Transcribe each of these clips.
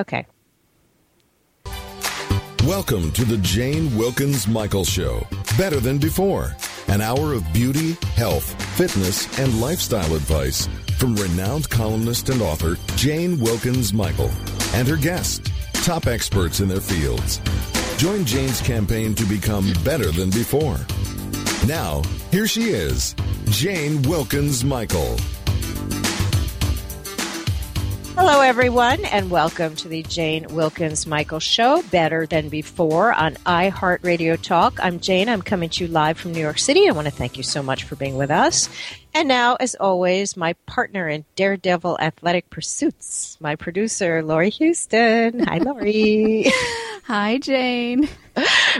Okay. Welcome to the Jane Wilkens Michael Show. Better than before. An hour of beauty, health, fitness, and lifestyle advice from renowned columnist and author Jane Wilkens Michael and her guests, top experts in their fields. Join Jane's campaign to become better than before. Now, here she is, Jane Wilkens Michael. Hello, everyone, and welcome to the Jane Wilkens Michael Show, Better Than Before, on iHeartRadio Talk. I'm Jane. I'm coming to you live from New York City. I want to thank you so much for being with us. And now, as always, my partner in Daredevil Athletic Pursuits, my producer, Laurie Houston. Hi, Laurie. Hi, Jane.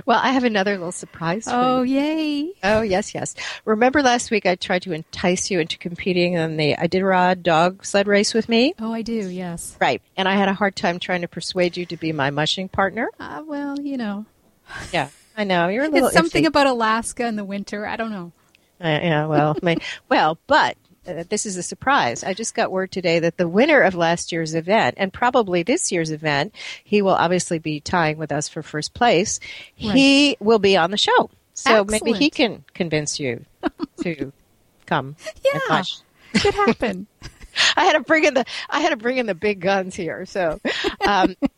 Well, I have another little surprise for you. Oh, yay. Oh, yes, yes. Remember last week I tried to entice you into competing in the Iditarod dog sled race with me? Oh, I do, yes. Right. And I had a hard time trying to persuade you to be my mushing partner. Well, you know. Yeah, I know. You're a little It's something iffy about Alaska in the winter. I don't know. Yeah, well, this is a surprise. I just got word today that the winner of last year's event, and probably this year's event, he will obviously be tying with us for first place. Right. He will be on the show. So Excellent. Maybe he can convince you to come. Yeah, it could happen. I had to bring in the big guns here. So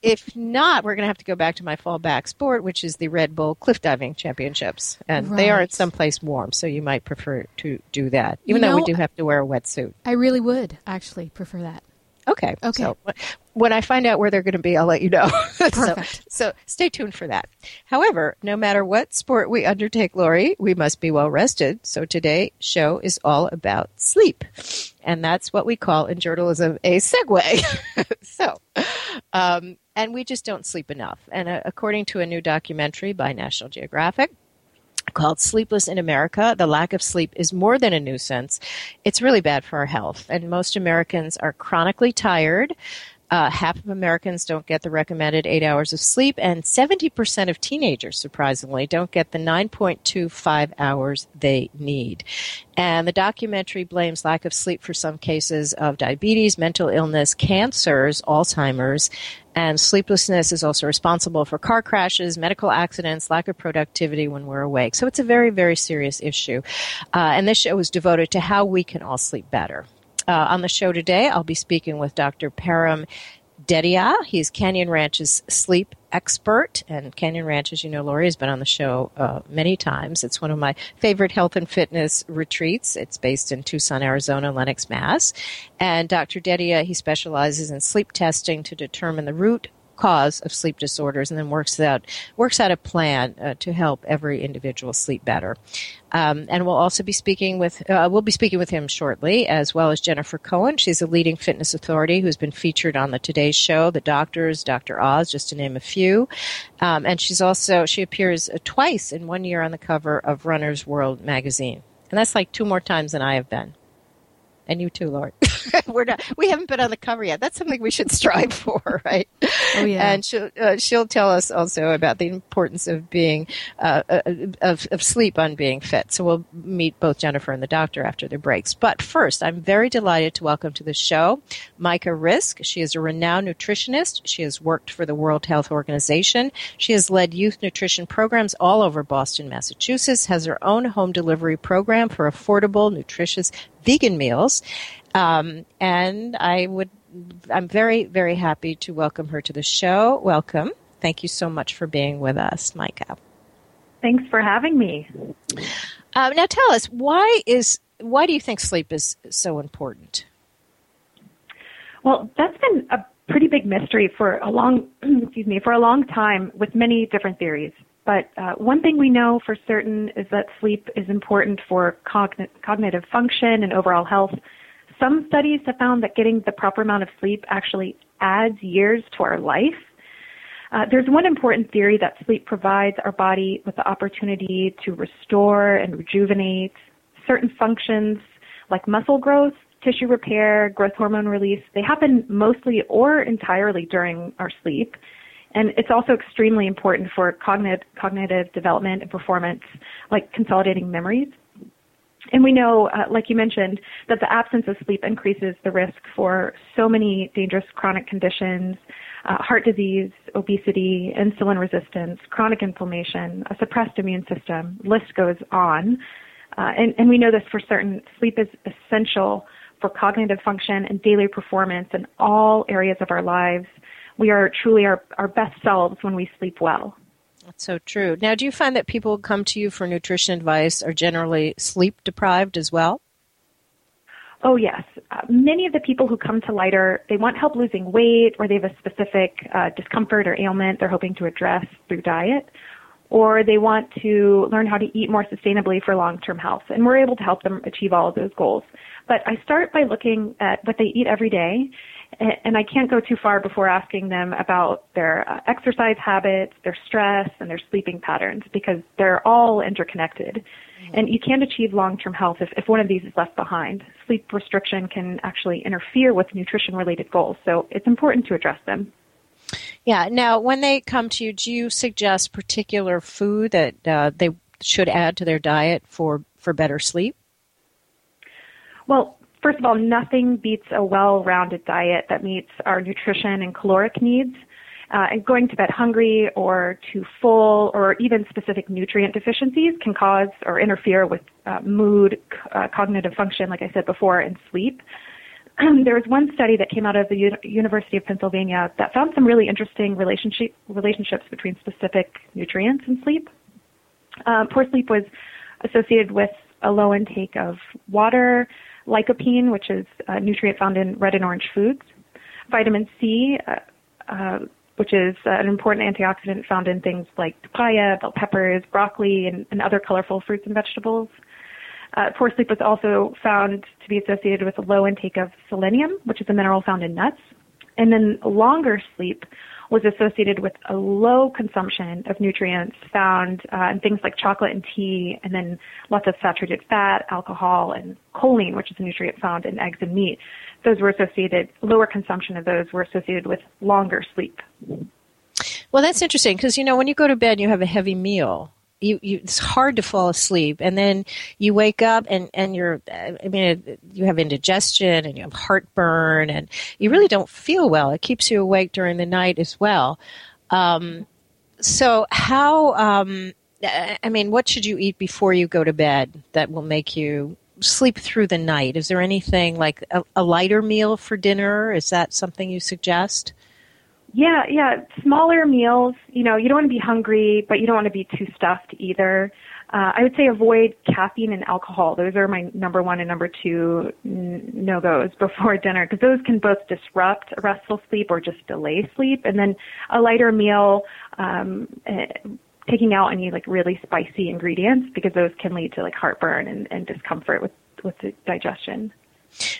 if not, we're going to have to go back to my fallback sport, which is the Red Bull Cliff Diving Championships. And Right. They are at someplace warm, so you might prefer to do that, even though we do have to wear a wetsuit. I really would actually prefer that. Okay. So when I find out where they're going to be, I'll let you know. Perfect. So stay tuned for that. However, no matter what sport we undertake, Laurie, we must be well rested. So today's show is all about sleep. And that's what we call in journalism a segue. And we just don't sleep enough. And according to a new documentary by National Geographic, called Sleepless in America, the lack of sleep is more than a nuisance. It's really bad for our health. And most Americans are chronically tired. Half of Americans don't get the recommended 8 hours of sleep. And 70% of teenagers, surprisingly, don't get the 9.25 hours they need. And the documentary blames lack of sleep for some cases of diabetes, mental illness, cancers, Alzheimer's. And sleeplessness is also responsible for car crashes, medical accidents, lack of productivity when we're awake. So it's a very, very serious issue. And this show is devoted to how we can all sleep better. On the show today, I'll be speaking with Dr. Param Dedhia. He's Canyon Ranch's sleep expert. And Canyon Ranch, as you know, Laurie, has been on the show many times. It's one of my favorite health and fitness retreats. It's based in Tucson, Arizona, Lenox, Mass. And Dr. Dedhia, he specializes in sleep testing to determine the root cause of sleep disorders and then works out a plan to help every individual sleep better. And we'll also be speaking with him shortly, as well as Jennifer Cohen. She's a leading fitness authority who's been featured on the Today Show, The Doctors, Dr. Oz, just to name a few. And she appears twice in 1 year on the cover of Runner's World magazine, and that's like two more times than I have been. And you too, Laurie. We haven't been on the cover yet. That's something we should strive for, right? Oh yeah. And she'll tell us also about the importance of being of sleep on being fit. So we'll meet both Jennifer and the doctor after the breaks. But first, I'm very delighted to welcome to the show Micah Risk. She is a renowned nutritionist. She has worked for the World Health Organization. She has led youth nutrition programs all over Boston, Massachusetts. Has her own home delivery program for affordable, nutritious vegan meals, and I'm very, very happy to welcome her to the show. Welcome. Thank you so much for being with us, Micah. Thanks for having me. Now tell us, why do you think sleep is so important? Well, that's been a pretty big mystery for a long time with many different theories. But one thing we know for certain is that sleep is important for cognitive function and overall health. Some studies have found that getting the proper amount of sleep actually adds years to our life. There's one important theory that sleep provides our body with the opportunity to restore and rejuvenate certain functions like muscle growth, tissue repair, growth hormone release. They happen mostly or entirely during our sleep. And it's also extremely important for cognitive development and performance, like consolidating memories. And we know, like you mentioned, that the absence of sleep increases the risk for so many dangerous chronic conditions, heart disease, obesity, insulin resistance, chronic inflammation, a suppressed immune system, list goes on. And we know this for certain. Sleep is essential for cognitive function and daily performance in all areas of our lives. We are truly our best selves when we sleep well. That's so true. Now, do you find that people who come to you for nutrition advice are generally sleep deprived as well? Oh, yes. Many of the people who come to Lighter, they want help losing weight, or they have a specific discomfort or ailment they're hoping to address through diet, or they want to learn how to eat more sustainably for long-term health, and we're able to help them achieve all of those goals. But I start by looking at what they eat every day, and I can't go too far before asking them about their exercise habits, their stress, and their sleeping patterns, because they're all interconnected. Mm-hmm. And you can't achieve long-term health if one of these is left behind. Sleep restriction can actually interfere with nutrition-related goals, so it's important to address them. Yeah. Now, when they come to you, do you suggest particular food that they should add to their diet for better sleep? Well, first of all, nothing beats a well-rounded diet that meets our nutrition and caloric needs. And going to bed hungry or too full or even specific nutrient deficiencies can cause or interfere with mood, cognitive function, like I said before, and sleep. There was one study that came out of the University of Pennsylvania that found some really interesting relationships between specific nutrients and sleep. Poor sleep was associated with a low intake of water, lycopene, which is a nutrient found in red and orange foods, vitamin C, which is an important antioxidant found in things like papaya, bell peppers, broccoli, and other colorful fruits and vegetables. Poor sleep was also found to be associated with a low intake of selenium, which is a mineral found in nuts. And then longer sleep was associated with a low consumption of nutrients found in things like chocolate and tea, and then lots of saturated fat, alcohol, and choline, which is a nutrient found in eggs and meat. Lower consumption of those were associated with longer sleep. Well, that's interesting because, you know, when you go to bed, you have a heavy meal. It's hard to fall asleep, and then you wake up and you have indigestion and you have heartburn and you really don't feel well. It keeps you awake during the night as well. So how, what should you eat before you go to bed that will make you sleep through the night? Is there anything like a lighter meal for dinner? Is that something you suggest? Yeah. Smaller meals, you know, you don't want to be hungry, but you don't want to be too stuffed either. I would say avoid caffeine and alcohol. Those are my number one and number two no-goes before dinner, because those can both disrupt restful sleep or just delay sleep. And then a lighter meal, taking out any like really spicy ingredients, because those can lead to like heartburn and discomfort with the digestion.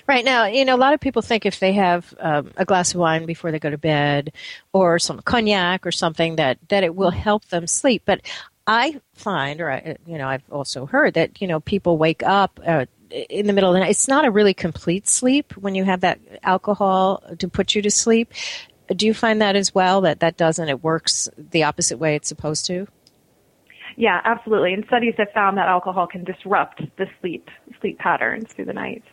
Right now, you know, a lot of people think if they have a glass of wine before they go to bed or some cognac or something that it will help them sleep. But I find, I've also heard that, you know, people wake up in the middle of the night. It's not a really complete sleep when you have that alcohol to put you to sleep. Do you find that as well, it works the opposite way it's supposed to? Yeah, absolutely. And studies have found that alcohol can disrupt the sleep patterns through the night.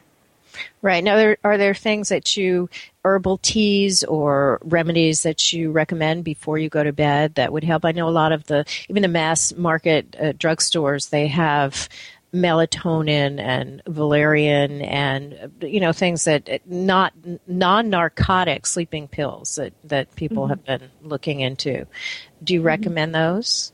Right. Now, are there things that herbal teas or remedies that you recommend before you go to bed that would help? I know a lot of even the mass market drugstores, they have melatonin and valerian and, you know, things that not non-narcotic sleeping pills that people mm-hmm. have been looking into. Do you mm-hmm. recommend those?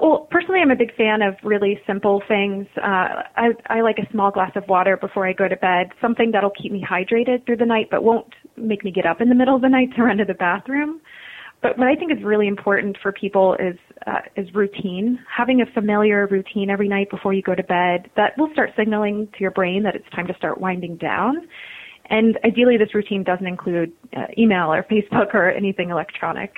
Well, personally, I'm a big fan of really simple things. I like a small glass of water before I go to bed, something that'll keep me hydrated through the night but won't make me get up in the middle of the night to run to the bathroom. But what I think is really important for people is routine. Having a familiar routine every night before you go to bed, that will start signaling to your brain that it's time to start winding down. And ideally, this routine doesn't include email or Facebook or anything electronic.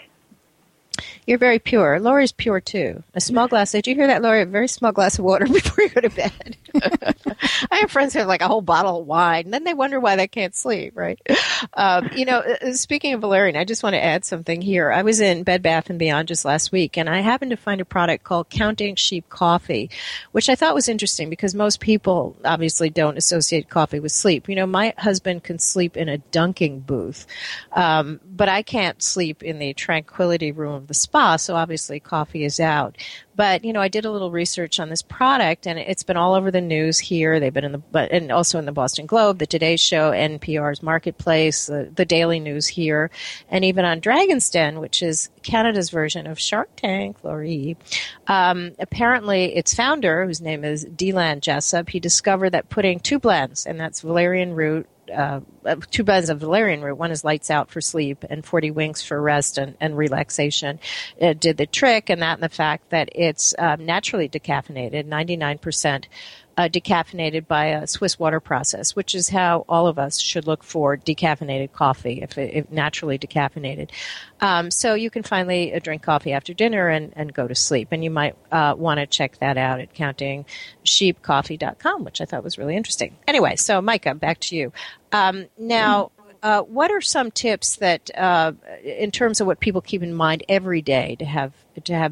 You're very pure. Laurie's pure, too. A small glass. Did you hear that, Laurie? A very small glass of water before you go to bed. I have friends who have like a whole bottle of wine, and then they wonder why they can't sleep, right? Speaking of valerian, I just want to add something here. I was in Bed Bath & Beyond just last week, and I happened to find a product called Counting Sheep Coffee, which I thought was interesting because most people obviously don't associate coffee with sleep. You know, my husband can sleep in a dunking booth, but I can't sleep in the tranquility room of the spa, so obviously coffee is out. But, you know, I did a little research on this product, and it's been all over the news here. They've been and also in the Boston Globe, the Today Show, NPR's Marketplace, the Daily News here, and even on Dragon's Den, which is Canada's version of Shark Tank, Laurie. Apparently, its founder, whose name is Deland Jessup, he discovered that putting two blends, and that's valerian root, two blends of valerian root. One is lights out for sleep and 40 winks for rest and relaxation. It did the trick, and that and the fact that it's naturally decaffeinated, 99% decaffeinated by a Swiss water process, which is how all of us should look for decaffeinated coffee, if naturally decaffeinated. So you can finally drink coffee after dinner and go to sleep. And you might want to check that out at countingsheepcoffee.com, which I thought was really interesting. Anyway, so Micah, back to you. Now, what are some tips that, in terms of what people keep in mind every day to have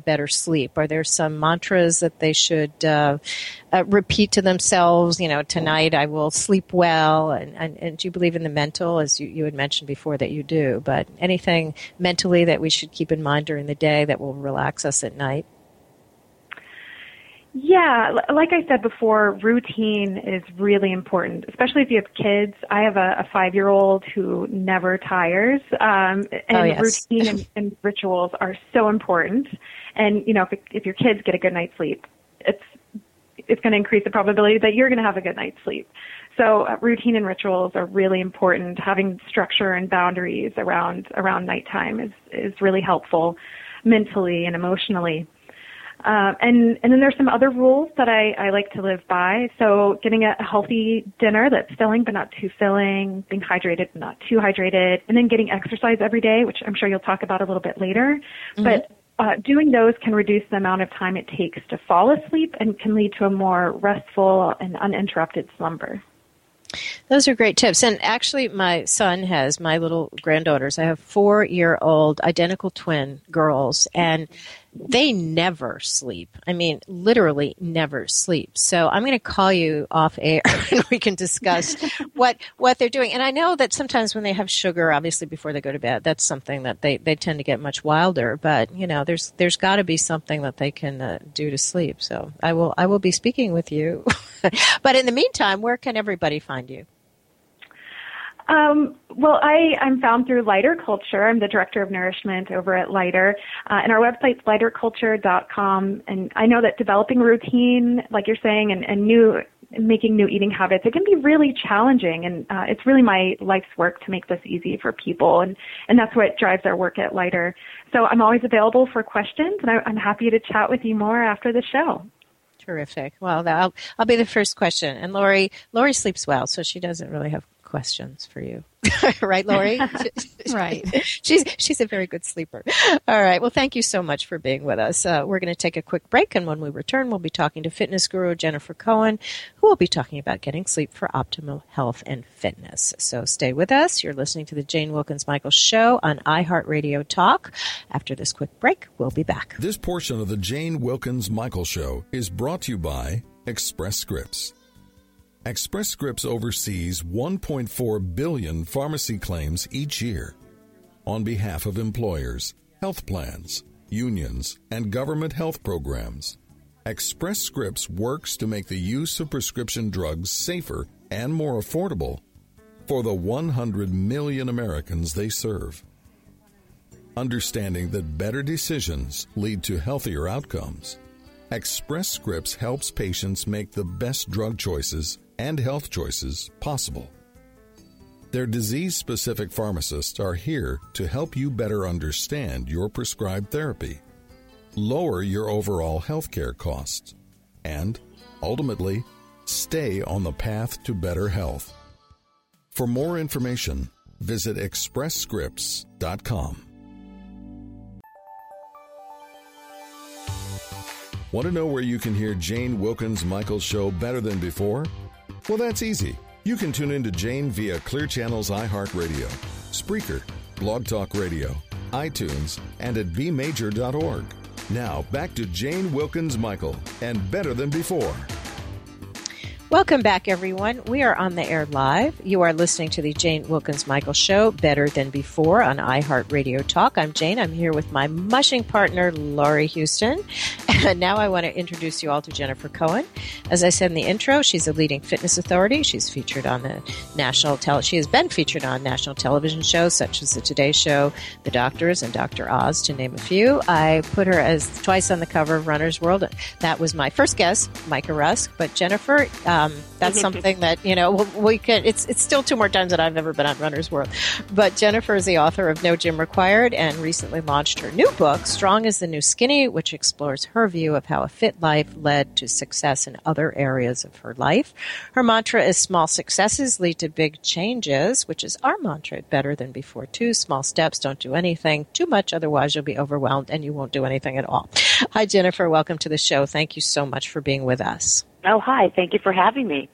better sleep? Are there some mantras that they should repeat to themselves? You know, tonight I will sleep well. And do you believe in the mental, as you had mentioned before that you do? But anything mentally that we should keep in mind during the day that will relax us at night? Yeah, like I said before, routine is really important, especially if you have kids. I have a 5-year-old who never tires, routine and rituals are so important. And, you know, if your kids get a good night's sleep, it's going to increase the probability that you're going to have a good night's sleep. So routine and rituals are really important. Having structure and boundaries around nighttime is really helpful mentally and emotionally. And then there's some other rules that I like to live by. So getting a healthy dinner that's filling but not too filling, being hydrated but not too hydrated, and then getting exercise every day, which I'm sure you'll talk about a little bit later. Mm-hmm. But doing those can reduce the amount of time it takes to fall asleep and can lead to a more restful and uninterrupted slumber. Those are great tips. And actually, my little granddaughters, I have 4-year-old identical twin girls, and they never sleep. I mean, literally never sleep. So I'm going to call you off air and we can discuss what they're doing. And I know that sometimes when they have sugar, obviously before they go to bed, that's something that they tend to get much wilder. But, you know, there's got to be something that they can do to sleep. So I will be speaking with you. But in the meantime, where can everybody find you? Well, I'm found through Lighter Culture. I'm the Director of Nourishment over at Lighter. And our website's lighterculture.com. And I know that developing routine, like you're saying, and making new eating habits, it can be really challenging. And it's really my life's work to make this easy for people. And that's what drives our work at Lighter. So I'm always available for questions, and I'm happy to chat with you more after the show. Terrific. Well, I'll be the first question. And Laurie sleeps well, so she doesn't really have questions for you. Right, Laurie? Right. She's a very good sleeper. All right. Well, thank you so much for being with us. We're going to take a quick break, and when we return, we'll be talking to fitness guru Jennifer Cohen, who will be talking about getting sleep for optimal health and fitness. So stay with us. You're listening to the Jane Wilkens Michael Show on iHeartRadio Talk. After this quick break, we'll be back. This portion of the Jane Wilkens Michael Show is brought to you by Express Scripts. Express Scripts oversees 1.4 billion pharmacy claims each year on behalf of employers, health plans, unions, and government health programs. Express Scripts works to make the use of prescription drugs safer and more affordable for the 100 million Americans they serve. Understanding that better decisions lead to healthier outcomes, Express Scripts helps patients make the best drug choices and health choices possible. Their disease-specific pharmacists are here to help you better understand your prescribed therapy, lower your overall healthcare costs, and, ultimately, stay on the path to better health. For more information, visit ExpressScripts.com. Want to know where you can hear Jane Wilkens Michael Show better than before? Well, that's easy. You can tune in to Jane via Clear Channel's iHeartRadio, Spreaker, Blog Talk Radio, iTunes, and at bmajor.org. Now, back to Jane Wilkens Michael and Better Than Before. Welcome back, everyone. We are on the air live. You are listening to the Jane Wilkens Michael Show, Better Than Before, on iHeartRadio Talk. I'm Jane. I'm here with my mushing partner, Laurie Houston. And now I want to introduce you all to Jennifer Cohen. As I said in the intro, she's a leading fitness authority. She's featured on the She has been featured on national television shows such as the Today Show, The Doctors, and Dr. Oz, to name a few. I put her as twice on the cover of Runner's World. That was my first guest, Micah Risk. But Jennifer, that's something that, you know, we could, it's still two more times that I've ever been on Runner's World. But Jennifer is the author of No Gym Required and recently launched her new book, Strong is the New Skinny, which explores her view of how a fit life led to success in other areas of her life. Her mantra is small successes lead to big changes, which is our mantra at Better Than Before too. Small steps, don't do anything too much, otherwise you'll be overwhelmed and you won't do anything at all. Hi, Jennifer. Welcome to the show. Thank you so much for being with us. Oh, hi. Thank you for having me.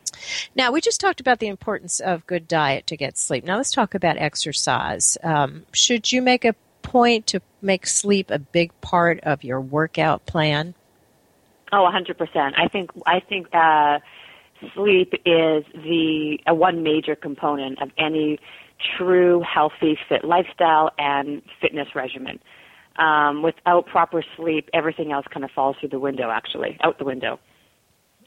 Now, we just talked about the importance of good diet to get sleep. Now, let's talk about exercise. Should you make a point to make sleep a big part of your workout plan? Oh, 100%. I think sleep is the one major component of any true, healthy, fit lifestyle and fitness regimen. Without proper sleep, everything else kind of falls through the window, actually, out the window.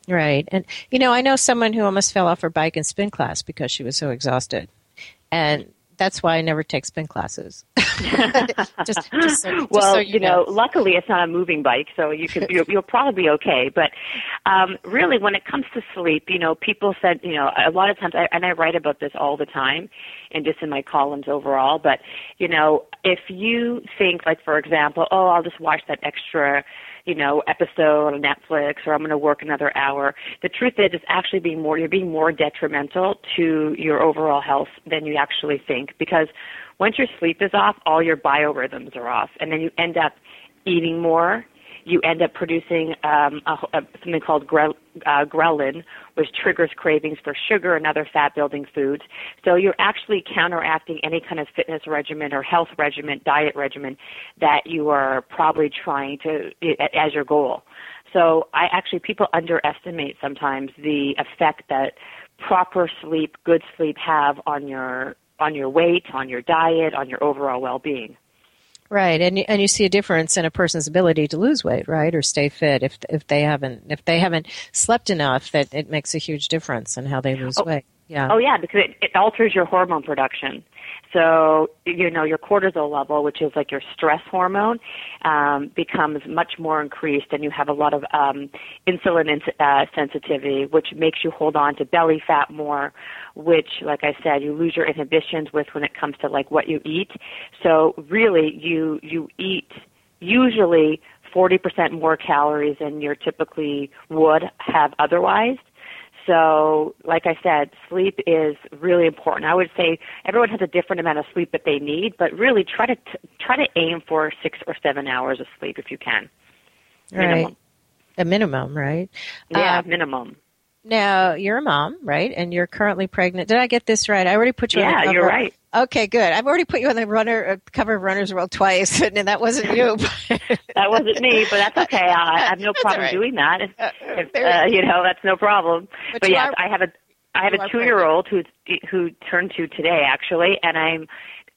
Right. And, you know, I know someone who almost fell off her bike in spin class because she was so exhausted. And that's why I never take spin classes. Well, luckily it's not a moving bike, so you'll probably be okay. But really, when it comes to sleep, you know, people said, you know, a lot of times, and I write about this all the time and just in my columns overall, but, you know, if you think, like, for example, oh, I'll just watch that extra episode on Netflix, or I'm going to work another hour. The truth is, it's actually you're being more detrimental to your overall health than you actually think, because once your sleep is off, all your biorhythms are off, and then you end up eating more. You end up producing something called ghrelin, which triggers cravings for sugar and other fat-building foods. So you're actually counteracting any kind of fitness regimen or health regimen, diet regimen that you are probably trying to as your goal. So people underestimate sometimes the effect that proper sleep, good sleep, have on your weight, on your diet, on your overall well-being. Right, and you see a difference in a person's ability to lose weight, right, or stay fit if they haven't slept enough. That it makes a huge difference in how they lose weight. Yeah. Oh yeah, because it alters your hormone production. So, you know, your cortisol level, which is like your stress hormone, becomes much more increased, and you have a lot of insulin sensitivity, which makes you hold on to belly fat more, which, like I said, you lose your inhibitions with when it comes to, like, what you eat. So really, you eat usually 40% more calories than you typically would have otherwise. So, like I said, sleep is really important. I would say everyone has a different amount of sleep that they need, but really try to aim for 6 or 7 hours of sleep if you can. Right. Minimum. A minimum, right? Yeah, minimum. Now, you're a mom, right? And you're currently pregnant. Did I get this right? I already put you on the cover. Yeah, you're right. Okay, good. I've already put you on the cover of Runner's World twice, and that wasn't you. That wasn't me, but that's okay. I have no problem doing that. That's no problem. But yes, I have a 2-year-old who turned 2 today, actually, and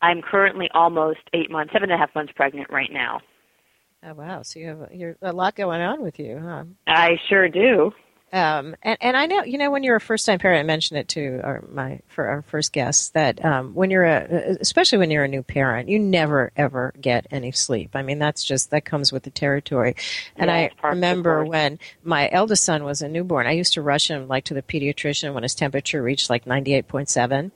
I'm currently almost 7.5 months pregnant right now. Oh wow! So you're a lot going on with you, huh? I sure do. And I know, you know, when you're a first-time parent, I mentioned it to our first guest, that when you're especially when you're a new parent, you never, ever get any sleep. I mean, that comes with the territory. And yeah, I remember when my eldest son was a newborn, I used to rush him, like, to the pediatrician when his temperature reached, like, 98.7.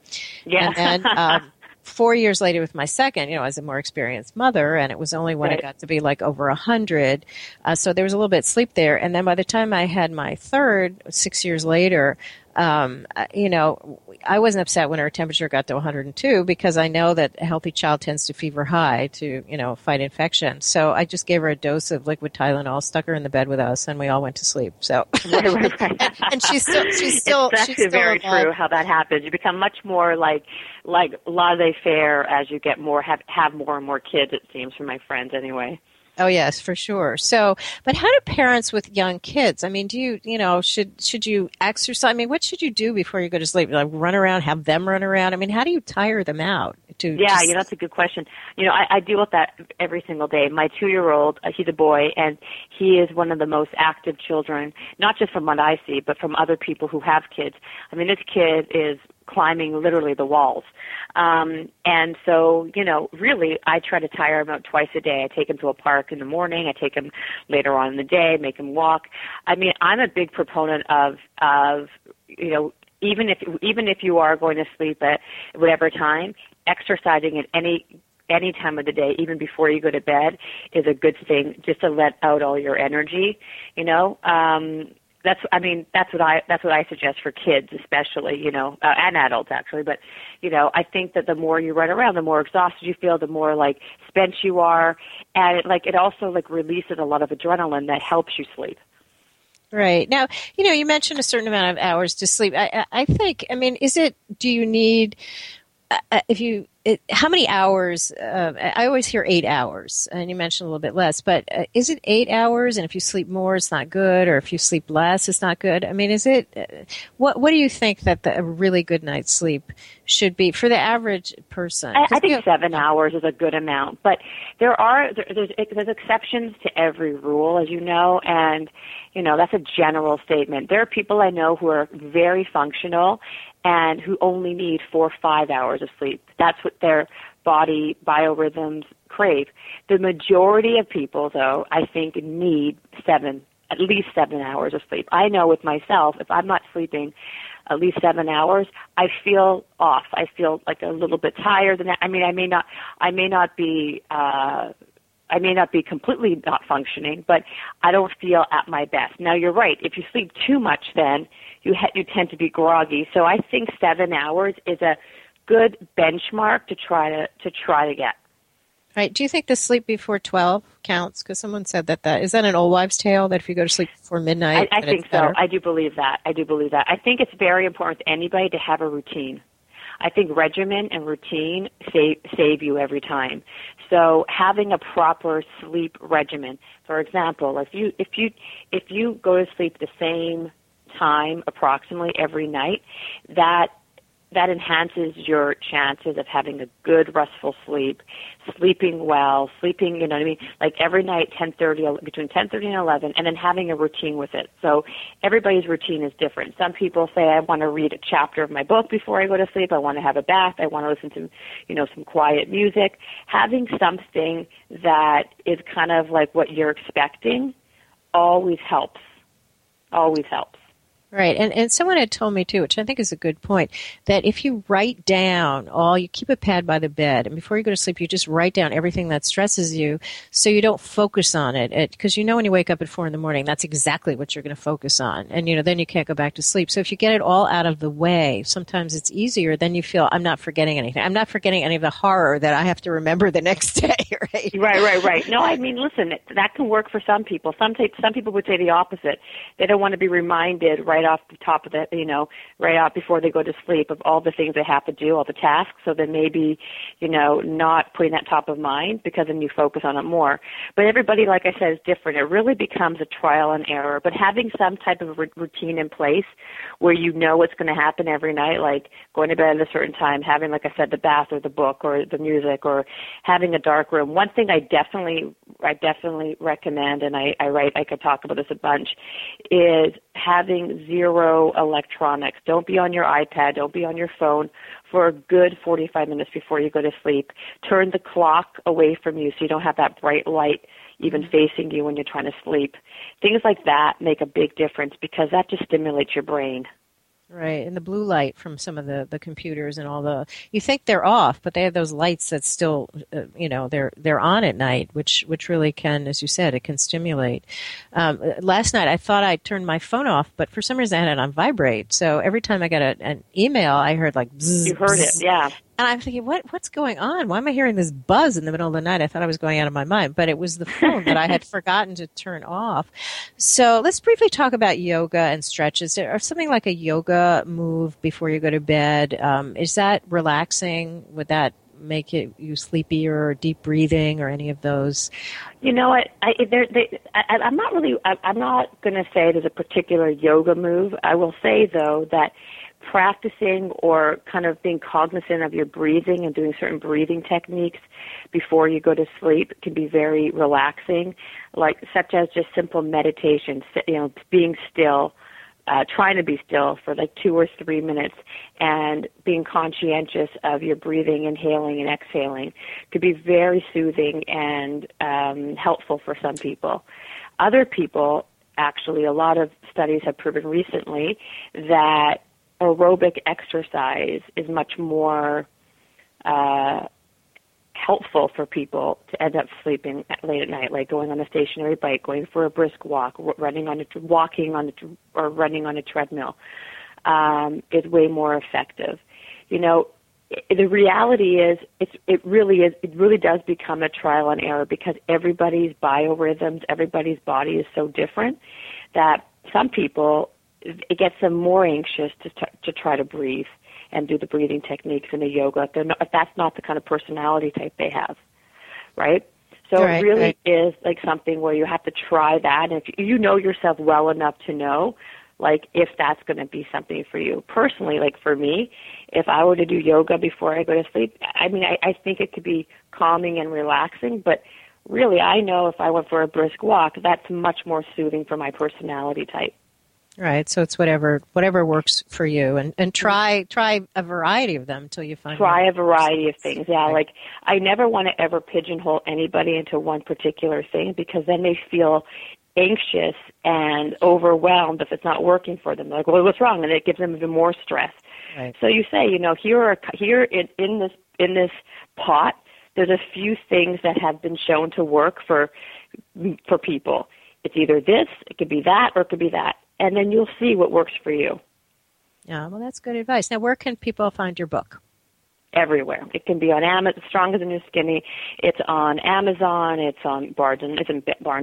Yeah. And then, 4 years later with my second, you know, as a more experienced mother, and it was only when it got to be like over 100. So there was a little bit of sleep there. And then by the time I had my third, 6 years later, I wasn't upset when her temperature got to 102 because I know that a healthy child tends to fever high to, fight infection. So I just gave her a dose of liquid Tylenol, stuck her in the bed with us, and we all went to sleep. So, and she's still. It's actually very true how that happens. You become much more like laissez-faire as you get more, have more and more kids, it seems, from my friends anyway. Oh, yes, for sure. So, but how do parents with young kids, I mean, do you, should you exercise? I mean, what should you do before you go to sleep? Like run around, have them run around? I mean, how do you tire them out? That's a good question. I deal with that every single day. My 2-year-old, he's a boy, and he is one of the most active children, not just from what I see, but from other people who have kids. I mean, this kid is climbing literally the walls. And so, really, I try to tire him out twice a day. I take him to a park in the morning. I take him later on in the day, make him walk. I mean, I'm a big proponent of even if you are going to sleep at whatever time, exercising at any time of the day, even before you go to bed, is a good thing just to let out all your energy, That's what I suggest for kids, especially, and adults actually. But, I think that the more you run around, the more exhausted you feel, the more spent you are, and it also releases a lot of adrenaline that helps you sleep. Right. Now, you mentioned a certain amount of hours to sleep. I think, do you need? How many hours? I always hear 8 hours, and you mentioned a little bit less. But is it 8 hours? And if you sleep more, it's not good, or if you sleep less, it's not good. I mean, is it? What do you think that a really good night's sleep should be for the average person? I think 7 hours is a good amount, but there's exceptions to every rule, as you know, and that's a general statement. There are people I know who are very functional and who only need 4 or 5 hours of sleep. That's what their body biorhythms crave. The majority of people, though, I think need at least 7 hours of sleep. I know with myself, if I'm not sleeping at least 7 hours, I feel off. I feel a little bit tired. And I may not be completely not functioning, but I don't feel at my best. Now, you're right. If you sleep too much, then you tend to be groggy. So I think 7 hours is a good benchmark to try to get. All right. Do you think the sleep before 12 counts? Because someone said that is that an old wives' tale that if you go to sleep before midnight, I think so. I do believe that. I think it's very important to anybody to have a routine. I think regimen and routine save you every time. So having a proper sleep regimen, for example, if you go to sleep the same time approximately every night, that enhances your chances of having a good restful sleep, sleeping well, sleeping, every night 10:30, between 10:30 and 11, and then having a routine with it. So everybody's routine is different. Some people say, I want to read a chapter of my book before I go to sleep. I want to have a bath. I want to listen to, some quiet music. Having something that is kind of like what you're expecting always helps. Always helps. Right. And someone had told me, too, which I think is a good point, that if you write down you keep a pad by the bed, and before you go to sleep, you just write down everything that stresses you so you don't focus on it. Because when you wake up at 4 in the morning, that's exactly what you're going to focus on. And, then you can't go back to sleep. So if you get it all out of the way, sometimes it's easier. Then you feel, I'm not forgetting anything. I'm not forgetting any of the horror that I have to remember the next day. Right, right. No, I mean, listen, that can work for some people. Some people would say the opposite. They don't want to be reminded right off before they go to sleep of all the things they have to do, all the tasks. So then maybe, not putting that top of mind because then you focus on it more. But everybody, like I said, is different. It really becomes a trial and error. But having some type of routine in place where you know what's going to happen every night, like going to bed at a certain time, having, like I said, the bath or the book or the music or having a dark room. One thing I definitely recommend, and I could talk about this a bunch, is having zero electronics. Don't be on your iPad. Don't be on your phone for a good 45 minutes before you go to sleep. Turn the clock away from you so you don't have that bright light even facing you when you're trying to sleep. Things like that make a big difference because that just stimulates your brain. Right, and the blue light from some of the computers and all the – you think they're off, but they have those lights that still, they're on at night, which really can, as you said, it can stimulate. Last night I thought I turned my phone off, but for some reason I had it on vibrate. So every time I got an email, I heard like bzzz. You heard bzzz. It, yeah. And I'm thinking, what's going on? Why am I hearing this buzz in the middle of the night? I thought I was going out of my mind, but it was the phone that I had forgotten to turn off. So let's briefly talk about yoga and stretches. Or something like a yoga move before you go to bed. Is that relaxing? Would that make you sleepier, or deep breathing, or any of those? You know what? I'm not going to say there's a particular yoga move. I will say, though, that practicing or kind of being cognizant of your breathing and doing certain breathing techniques before you go to sleep can be very relaxing, such as just simple meditation, being still, trying to be still for 2 or 3 minutes, and being conscientious of your breathing, inhaling and exhaling, could be very soothing and helpful for some people. Other people, actually, a lot of studies have proven recently that aerobic exercise is much more helpful for people to end up sleeping late at night, like going on a stationary bike, going for a brisk walk, running on a treadmill, is way more effective. The reality is, it really does become a trial and error, because everybody's biorhythms, everybody's body is so different that some people, it gets them more anxious to try to breathe and do the breathing techniques in the yoga if that's not the kind of personality type they have, right? So right, it really right. is like something where you have to try that. And if you know yourself well enough to know, if that's going to be something for you. Personally, for me, if I were to do yoga before I go to sleep, I think it could be calming and relaxing, but really I know if I went for a brisk walk, that's much more soothing for my personality type. Right, so it's whatever works for you, and try a variety of them until you find. Try a variety of things, yeah. Right. I never want to ever pigeonhole anybody into one particular thing, because then they feel anxious and overwhelmed if it's not working for them. What's wrong? And it gives them even more stress. Right. So you say, here in this pot, there's a few things that have been shown to work for people. It's either this, it could be that, or it could be that. And then you'll see what works for you. Yeah, well, that's good advice. Now, where can people find your book? Everywhere. It can be on Amazon, Stronger Than You're Skinny. It's on Amazon. It's on Barnes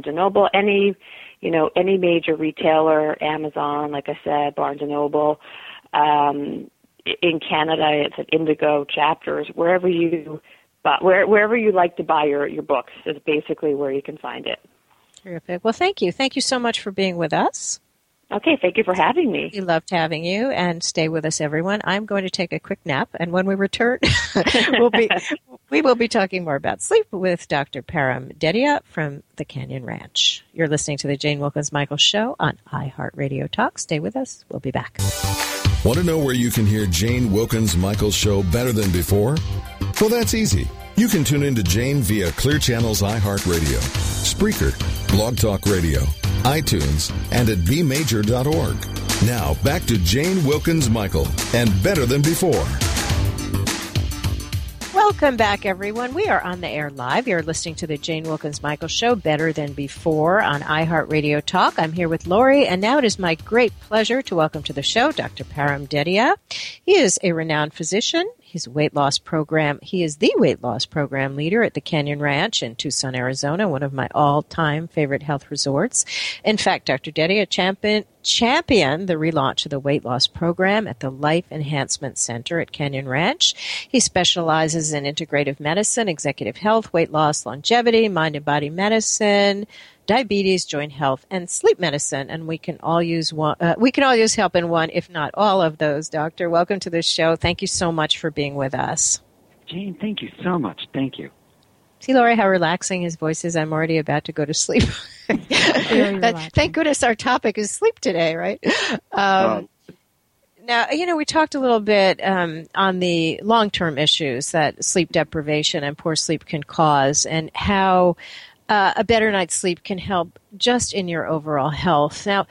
& Noble. Any major retailer, Amazon, like I said, Barnes & Noble. In Canada, it's at Indigo Chapters. Wherever you like to buy your books is basically where you can find it. Terrific. Well, thank you. Thank you so much for being with us. Okay, thank you for having me. We loved having you, and stay with us, everyone. I'm going to take a quick nap, and when we return, we will be talking more about sleep with Dr. Param Dedhia from the Canyon Ranch. You're listening to the Jane Wilkens Michael Show on iHeartRadio Talk. Stay with us. We'll be back. Want to know where you can hear Jane Wilkens Michael Show better than before? Well, that's easy. You can tune in to Jane via Clear Channel's iHeartRadio, Spreaker, Blog Talk Radio, iTunes, and at bmajor.org. Now, back to Jane Wilkens Michael and Better Than Before. Welcome back, everyone. We are on the air live. You're listening to the Jane Wilkens Michael Show, Better Than Before, on iHeartRadio Talk. I'm here with Laurie, and now it is my great pleasure to welcome to the show Dr. Param Dedhia. He is a renowned physician. He's a weight loss program. He is the weight loss program leader at the Canyon Ranch in Tucson, Arizona, one of my all-time favorite health resorts. In fact, Dr. Dedhia championed the relaunch of the weight loss program at the Life Enhancement Center at Canyon Ranch. He specializes in integrative medicine, executive health, weight loss, longevity, mind and body medicine, diabetes, joint health, and sleep medicine, and we can all use help in one, if not all of those. Doctor, welcome to the show. Thank you so much for being with us. Jane, thank you so much. Thank you. See, Laurie, how relaxing his voice is. I'm already about to go to sleep. Thank goodness our topic is sleep today, right? Now, we talked a little bit on the long-term issues that sleep deprivation and poor sleep can cause, and how a better night's sleep can help just in your overall health. Now,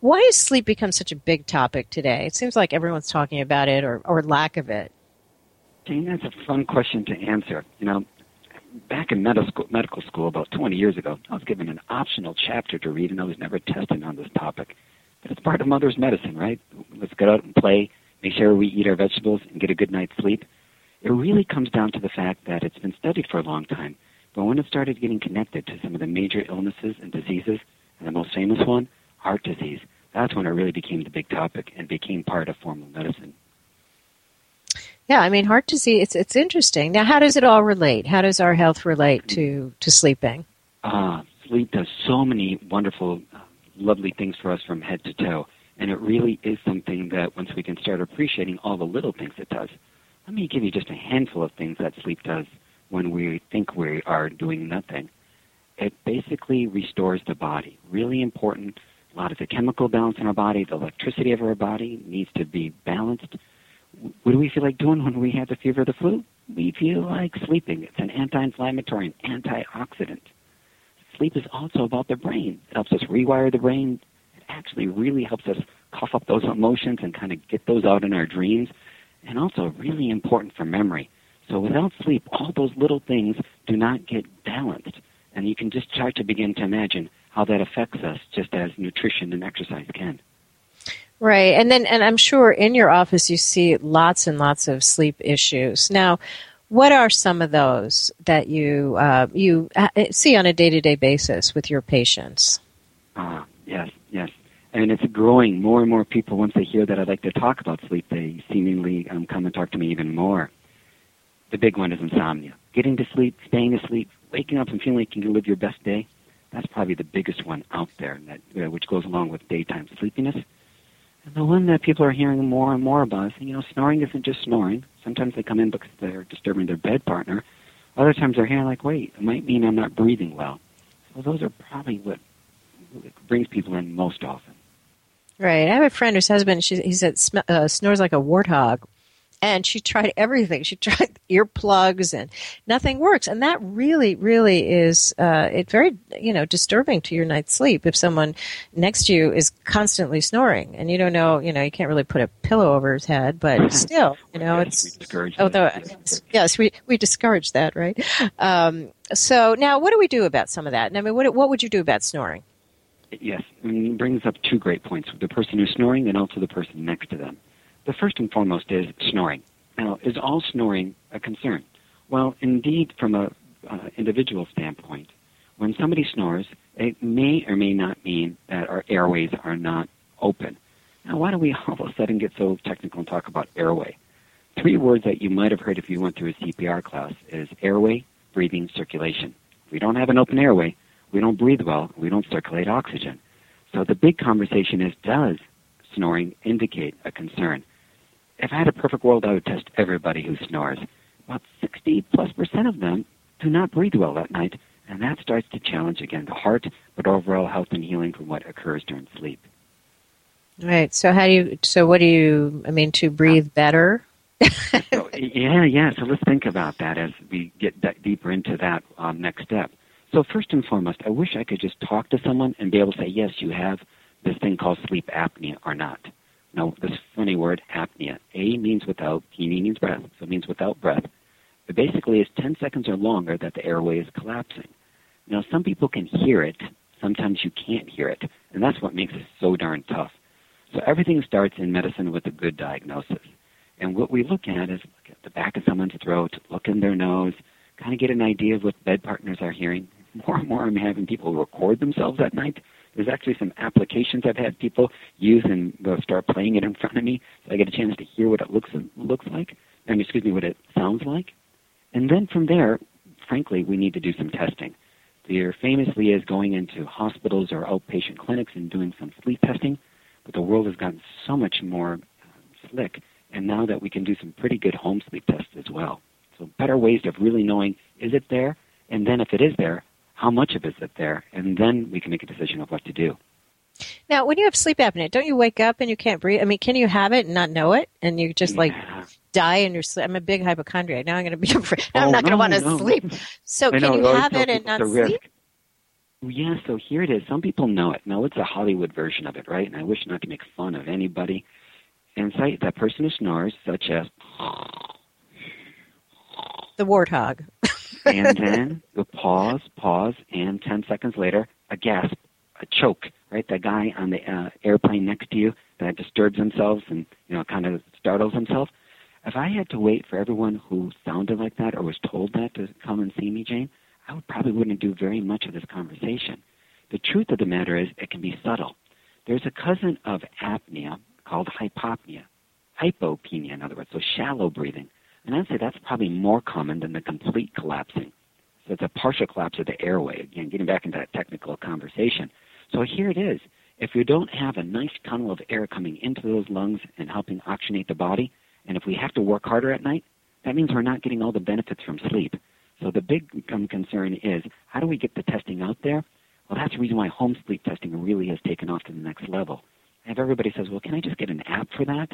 why has sleep become such a big topic today? It seems like everyone's talking about it or lack of it. Jane, that's a fun question to answer. You know, back in medical school about 20 years ago, I was given an optional chapter to read, and I was never tested on this topic. But it's part of mother's medicine, right? Let's get out and play, make sure we eat our vegetables, and get a good night's sleep. It really comes down to the fact that it's been studied for a long time, but when it started getting connected to some of the major illnesses and diseases, and the most famous one, heart disease, that's when it really became the big topic and became part of formal medicine. Yeah, I mean, heart disease, it's interesting. Now, how does it all relate? How does our health relate to sleeping? Sleep does so many wonderful, lovely things for us from head to toe. And it really is something that once we can start appreciating all the little things it does. Let me give you just a handful of things that sleep does when we think we are doing nothing. It basically restores the body. Really important. A lot of the chemical balance in our body, the electricity of our body needs to be balanced. What do we feel like doing when we have the fever or the flu? We feel like sleeping. It's an anti-inflammatory and antioxidant. Sleep is also about the brain. It helps us rewire the brain. It actually really helps us cough up those emotions and kind of get those out in our dreams. And also really important for memory. So without sleep, all those little things do not get balanced. And you can just start to begin to imagine how that affects us just as nutrition and exercise can. Right. And I'm sure in your office you see lots and lots of sleep issues. Now, what are some of those that you you see on a day-to-day basis with your patients? Yes. And it's growing. More and more people, once they hear that I like to talk about sleep, they seemingly come and talk to me even more. The big one is insomnia. Getting to sleep, staying asleep, waking up and feeling like you can live your best day, that's probably the biggest one out there, which goes along with daytime sleepiness. And the one that people are hearing more and more about is, you know, snoring isn't just snoring. Sometimes they come in because they're disturbing their bed partner. Other times they're hearing like, wait, it might mean I'm not breathing well. So those are probably what brings people in most often. Right. I have a friend whose husband, he said, snores like a warthog. And she tried everything. She tried earplugs and nothing works. And that really, really is it very, disturbing to your night's sleep if someone next to you is constantly snoring. And you don't know, you can't really put a pillow over his head, but still, it's... We discourage that, right? So now what do we do about some of that? And I mean, what would you do about snoring? Yes, it brings up two great points, the person who's snoring and also the person next to them. The first and foremost is snoring. Now, is all snoring a concern? Well, indeed, from an individual standpoint, when somebody snores, it may or may not mean that our airways are not open. Now, why do we all of a sudden get so technical and talk about airway? Three words that you might have heard if you went through a CPR class is airway, breathing, circulation. If we don't have an open airway, we don't breathe well, we don't circulate oxygen. So the big conversation is, does snoring indicate a concern? If I had a perfect world, I would test everybody who snores. About 60+% of them do not breathe well at night, and that starts to challenge, again, the heart, but overall health and healing from what occurs during sleep. Right. So to breathe better? So let's think about that as we get deeper into that next step. So first and foremost, I wish I could just talk to someone and be able to say, yes, you have this thing called sleep apnea or not. Now, this funny word, apnea. A means without, P means breath, so it means without breath. It basically is 10 seconds or longer that the airway is collapsing. Now, some people can hear it. Sometimes you can't hear it, and that's what makes it so darn tough. So everything starts in medicine with a good diagnosis. And what we look at is look at the back of someone's throat, look in their nose, kind of get an idea of what bed partners are hearing. More and more I'm having people record themselves at night. There's actually some applications I've had people use and they'll start playing it in front of me so I get a chance to hear what it looks like, what it sounds like. And then from there, frankly, we need to do some testing. There famously is going into hospitals or outpatient clinics and doing some sleep testing, but the world has gotten so much more slick, and now that we can do some pretty good home sleep tests as well. So better ways of really knowing, is it there? And then if it is there, how much of it is there? And then we can make a decision of what to do. Now, when you have sleep apnea, don't you wake up and you can't breathe? I mean, can you have it and not know it? And you just die in your sleep? I'm a big hypochondriac. Now I'm going to be afraid. I'm not going to want to sleep. So can you have it and not sleep? Yeah, so here it is. Some people know it. Now, it's a Hollywood version of it, right? And I wish not to make fun of anybody. And so that person who snores, such as... the warthog. And then the pause, and 10 seconds later, a gasp, a choke, right? That guy on the airplane next to you that disturbs themselves and, you know, kind of startles himself. If I had to wait for everyone who sounded like that or was told that to come and see me, Jane, I probably wouldn't do very much of this conversation. The truth of the matter is it can be subtle. There's a cousin of apnea called hypopnea, in other words, so shallow breathing. And I'd say that's probably more common than the complete collapsing. So it's a partial collapse of the airway. Again, getting back into that technical conversation. So here it is. If you don't have a nice tunnel of air coming into those lungs and helping oxygenate the body, and if we have to work harder at night, that means we're not getting all the benefits from sleep. So the big concern is, how do we get the testing out there? Well, that's the reason why home sleep testing really has taken off to the next level. And if everybody says, well, can I just get an app for that?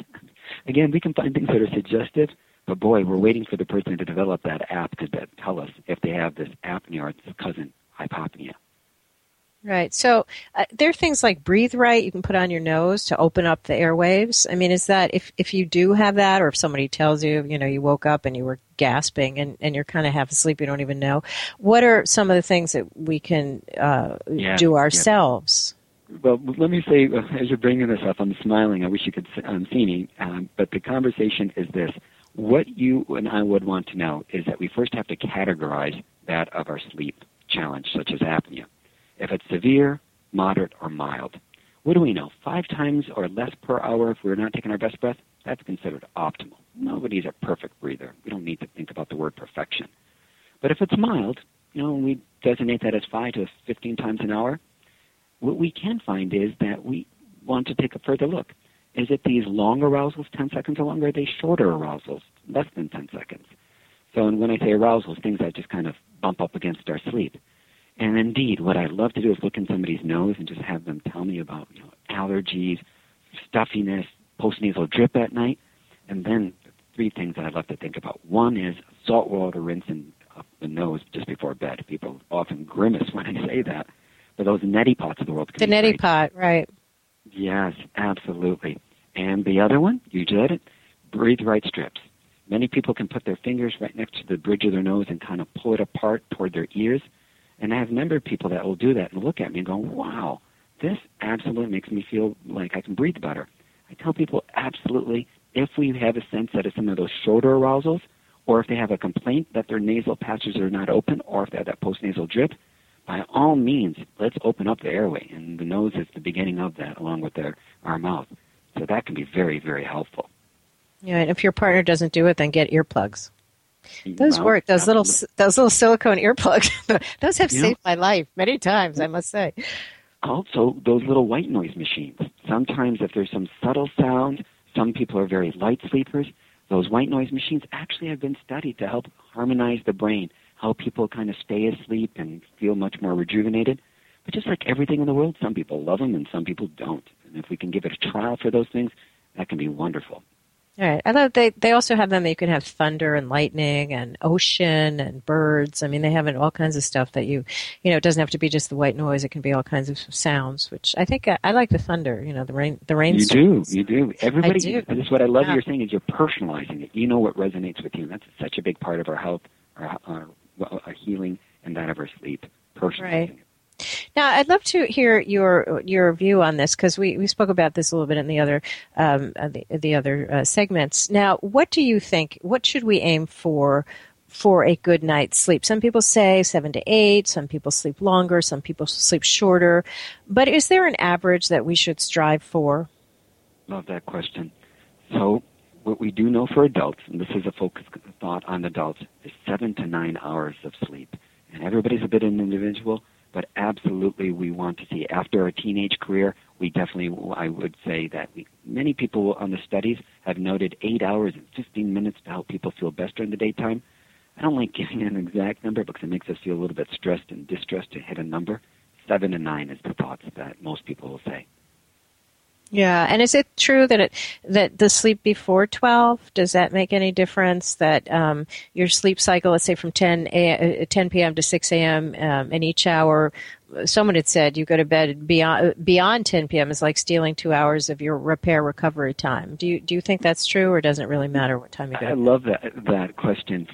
Again, we can find things that are suggestive, but boy, we're waiting for the person to develop that app to tell us if they have this apnea or its cousin, hypopnea. Right. So there are things like Breathe Right you can put on your nose to open up the airwaves. I mean, is that if you do have that, or if somebody tells you, you know, you woke up and you were gasping and you're kind of half asleep, you don't even know. What are some of the things that we can do ourselves? Yeah. Well, let me say, as you're bringing this up, I'm smiling. I wish you could see me. But the conversation is this. What you and I would want to know is that we first have to categorize that of our sleep challenge, such as apnea. If it's severe, moderate, or mild. What do we know? 5 times or less per hour if we're not taking our best breath, that's considered optimal. Nobody's a perfect breather. We don't need to think about the word perfection. But if it's mild, you know, we designate that as 5 to 15 times an hour. What we can find is that we want to take a further look. Is it these long arousals, 10 seconds or longer? Are they shorter arousals, less than 10 seconds? So and when I say arousals, things that just kind of bump up against our sleep. And indeed, what I love to do is look in somebody's nose and just have them tell me about, you know, allergies, stuffiness, postnasal drip at night. And then 3 things that I love to think about. One is salt water rinsing up the nose just before bed. People often grimace when I say that. But those neti pots of the world. Can the neti pot, right. Yes, absolutely. And the other one, you did it, Breathe Right strips. Many people can put their fingers right next to the bridge of their nose and kind of pull it apart toward their ears. And I have a number of people that will do that and look at me and go, wow, this absolutely makes me feel like I can breathe better. I tell people absolutely if we have a sense that it's some of those shoulder arousals or if they have a complaint that their nasal passages are not open or if they have that postnasal drip, by all means, let's open up the airway. And the nose is the beginning of that along with our mouth. So that can be very, very helpful. Yeah, and if your partner doesn't do it, then get earplugs. Those work. Those little silicone earplugs. Those have saved my life many times, I must say. Also, those little white noise machines. Sometimes, if there's some subtle sound, some people are very light sleepers. Those white noise machines actually have been studied to help harmonize the brain, help people kind of stay asleep and feel much more rejuvenated. But just like everything in the world, some people love them and some people don't. And if we can give it a trial for those things, that can be wonderful. All right. I love they also have them that you can have thunder and lightning and ocean and birds. I mean, they have all kinds of stuff that you know, it doesn't have to be just the white noise. It can be all kinds of sounds, which I think I like the thunder, you know, the rain. You do. Everybody, I do. And that's what I love you're saying is you're personalizing it. You know what resonates with you. And that's such a big part of our health, our healing, and that of our sleep, personalizing it. Now, I'd love to hear your view on this because we spoke about this a little bit in the other segments. Now, what do you think? What should we aim for a good night's sleep? Some people say 7 to 8. Some people sleep longer. Some people sleep shorter. But is there an average that we should strive for? Love that question. So, what we do know for adults, and this is a focused thought on adults, is 7 to 9 hours of sleep. And everybody's a bit of an individual. But absolutely, we want to see after our teenage career, I would say that many people on the studies have noted 8 hours and 15 minutes to help people feel best during the daytime. I don't like giving an exact number because it makes us feel a little bit stressed and distressed to hit a number. 7 to 9 is the thoughts that most people will say. Yeah, and is it true that that the sleep before 12, does that make any difference that your sleep cycle, let's say from 10 p.m. to 6 a.m. in each hour, someone had said you go to bed beyond 10 p.m. is like stealing 2 hours of your repair recovery time. Do you think that's true, or does it really matter what time you go to bed? I love that question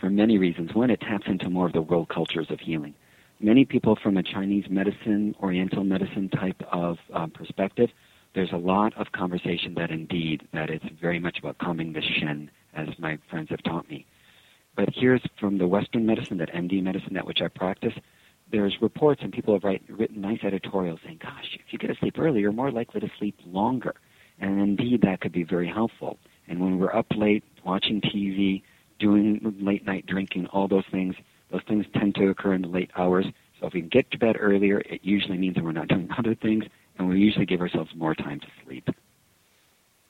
for many reasons. One, it taps into more of the world cultures of healing. Many people from a Chinese medicine, Oriental medicine type of perspective, there's a lot of conversation that it's very much about calming the shen, as my friends have taught me. But here's from the Western medicine, that MD medicine, that which I practice, there's reports and people have written nice editorials saying, gosh, if you get to sleep early, you're more likely to sleep longer. And indeed, that could be very helpful. And when we're up late, watching TV, doing late night drinking, all those things tend to occur in the late hours. So if we can get to bed earlier, it usually means that we're not doing other things, and we usually give ourselves more time to sleep.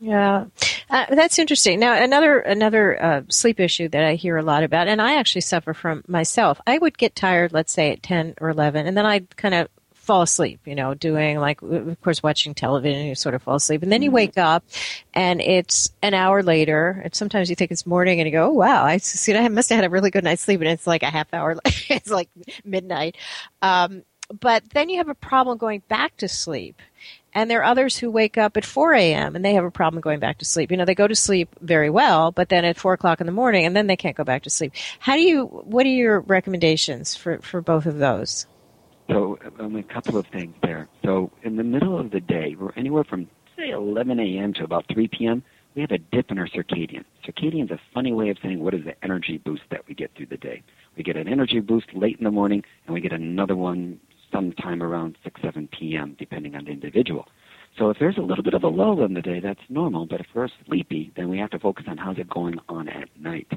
Yeah, that's interesting. Now, another sleep issue that I hear a lot about, and I actually suffer from myself, I would get tired, let's say, at 10 or 11, and then I'd kind of fall asleep, doing, like, of course, watching television, you sort of fall asleep. And then you wake up, and it's an hour later, and sometimes you think it's morning, and you go, oh, wow, I must have had a really good night's sleep, and it's like a half hour later, it's like midnight. But then you have a problem going back to sleep. And there are others who wake up at 4 a.m. and they have a problem going back to sleep. They go to sleep very well, but then at 4 o'clock in the morning, and then they can't go back to sleep. What are your recommendations for both of those? So a couple of things there. So in the middle of the day, we're anywhere from, say, 11 a.m. to about 3 p.m., we have a dip in our circadian. Circadian is a funny way of saying what is the energy boost that we get through the day. We get an energy boost late in the morning, and we get another one sometime around 6, 7 p.m., depending on the individual. So if there's a little bit of a lull in the day, that's normal. But if we're sleepy, then we have to focus on how's it going on at night.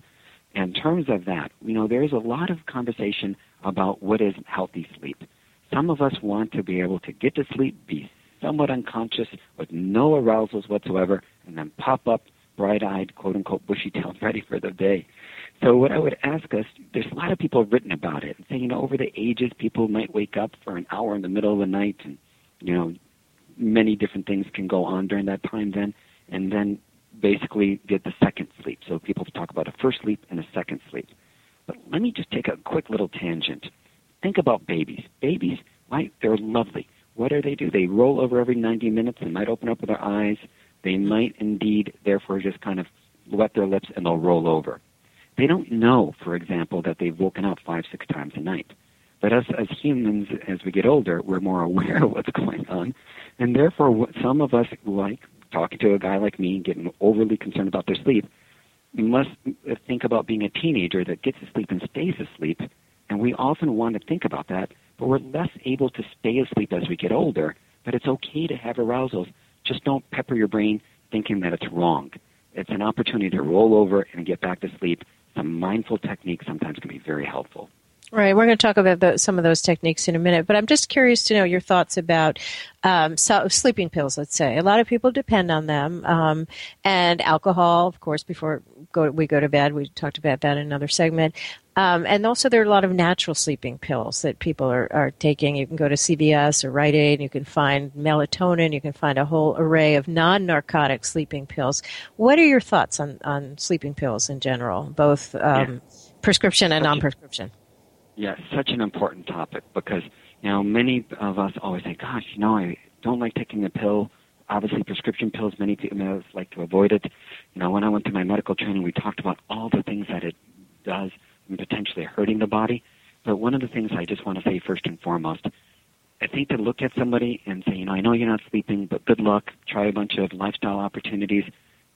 In terms of that, there is a lot of conversation about what is healthy sleep. Some of us want to be able to get to sleep, be somewhat unconscious with no arousals whatsoever, and then pop up bright-eyed, quote-unquote, bushy-tailed, ready for the day. So what I would ask us, there's a lot of people written about it and saying, over the ages, people might wake up for an hour in the middle of the night and, many different things can go on during that time then, and then basically get the second sleep. So people talk about a first sleep and a second sleep. But let me just take a quick little tangent. Think about babies. Babies, right, they're lovely. What do? They roll over every 90 minutes. They might open up with their eyes. They might indeed, therefore, just kind of wet their lips and they'll roll over. They don't know, for example, that they've woken up 5, 6 times a night. But us as humans, as we get older, we're more aware of what's going on. And therefore, some of us, like talking to a guy like me, getting overly concerned about their sleep, must think about being a teenager that gets asleep and stays asleep. And we often want to think about that, but we're less able to stay asleep as we get older. But it's okay to have arousals. Just don't pepper your brain thinking that it's wrong. It's an opportunity to roll over and get back to sleep. Some mindful techniques sometimes can be very helpful. Right. We're going to talk about some of those techniques in a minute, but I'm just curious to know your thoughts about sleeping pills, let's say. A lot of people depend on them, and alcohol, of course, before we go to bed. We talked about that in another segment. And also there are a lot of natural sleeping pills that people are taking. You can go to CVS or Rite Aid, and you can find melatonin. You can find a whole array of non-narcotic sleeping pills. What are your thoughts on sleeping pills in general, both prescription and non-prescription? Yes, such an important topic because, many of us always say, gosh, I don't like taking a pill. Obviously, prescription pills, many people like to avoid it. When I went through my medical training, we talked about all the things that it does and potentially hurting the body. But one of the things I just want to say first and foremost, I think to look at somebody and say, I know you're not sleeping, but good luck. Try a bunch of lifestyle opportunities,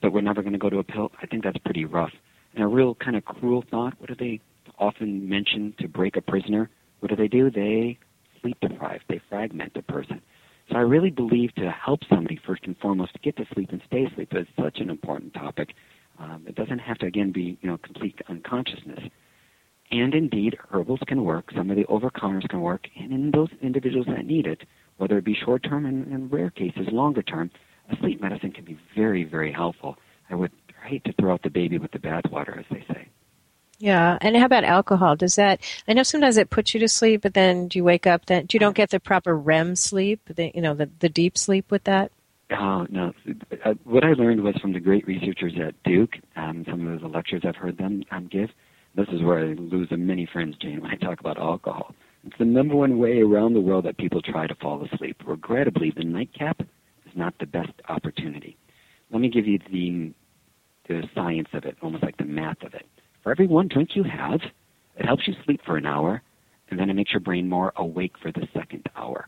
but we're never going to go to a pill. I think that's pretty rough. And a real kind of cruel thought, what do they often mention to break a prisoner? What do? They sleep deprive. They fragment the person. So I really believe to help somebody first and foremost to get to sleep and stay asleep is such an important topic. It doesn't have to, again, be complete unconsciousness. And indeed, herbals can work. Some of the over-counters can work. And in those individuals that need it, whether it be short-term and in rare cases, longer-term, a sleep medicine can be very, very helpful. I would hate to throw out the baby with the bathwater, as they say. Yeah, and how about alcohol? Does that? I know sometimes it puts you to sleep, but then do you wake up? Then you don't get the proper REM sleep. The deep sleep with that. Oh, no. What I learned was from the great researchers at Duke, some of the lectures I've heard them give. This is where I lose many friends, Jane, when I talk about alcohol. It's the number one way around the world that people try to fall asleep. Regrettably, the nightcap is not the best opportunity. Let me give you the science of it, almost like the math of it. For every one drink you have, it helps you sleep for an hour, and then it makes your brain more awake for the second hour.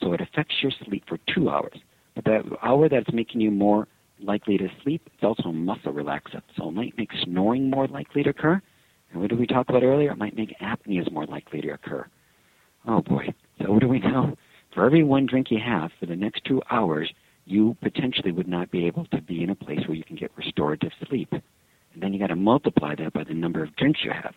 So it affects your sleep for 2 hours. But that hour that's making you more likely to sleep, it's also a muscle relaxant. So it might make snoring more likely to occur. And what did we talk about earlier? It might make apneas more likely to occur. Oh, boy. So what do we know? For every one drink you have for the next 2 hours, you potentially would not be able to be in a place where you can get restorative sleep. And then you got to multiply that by the number of drinks you have.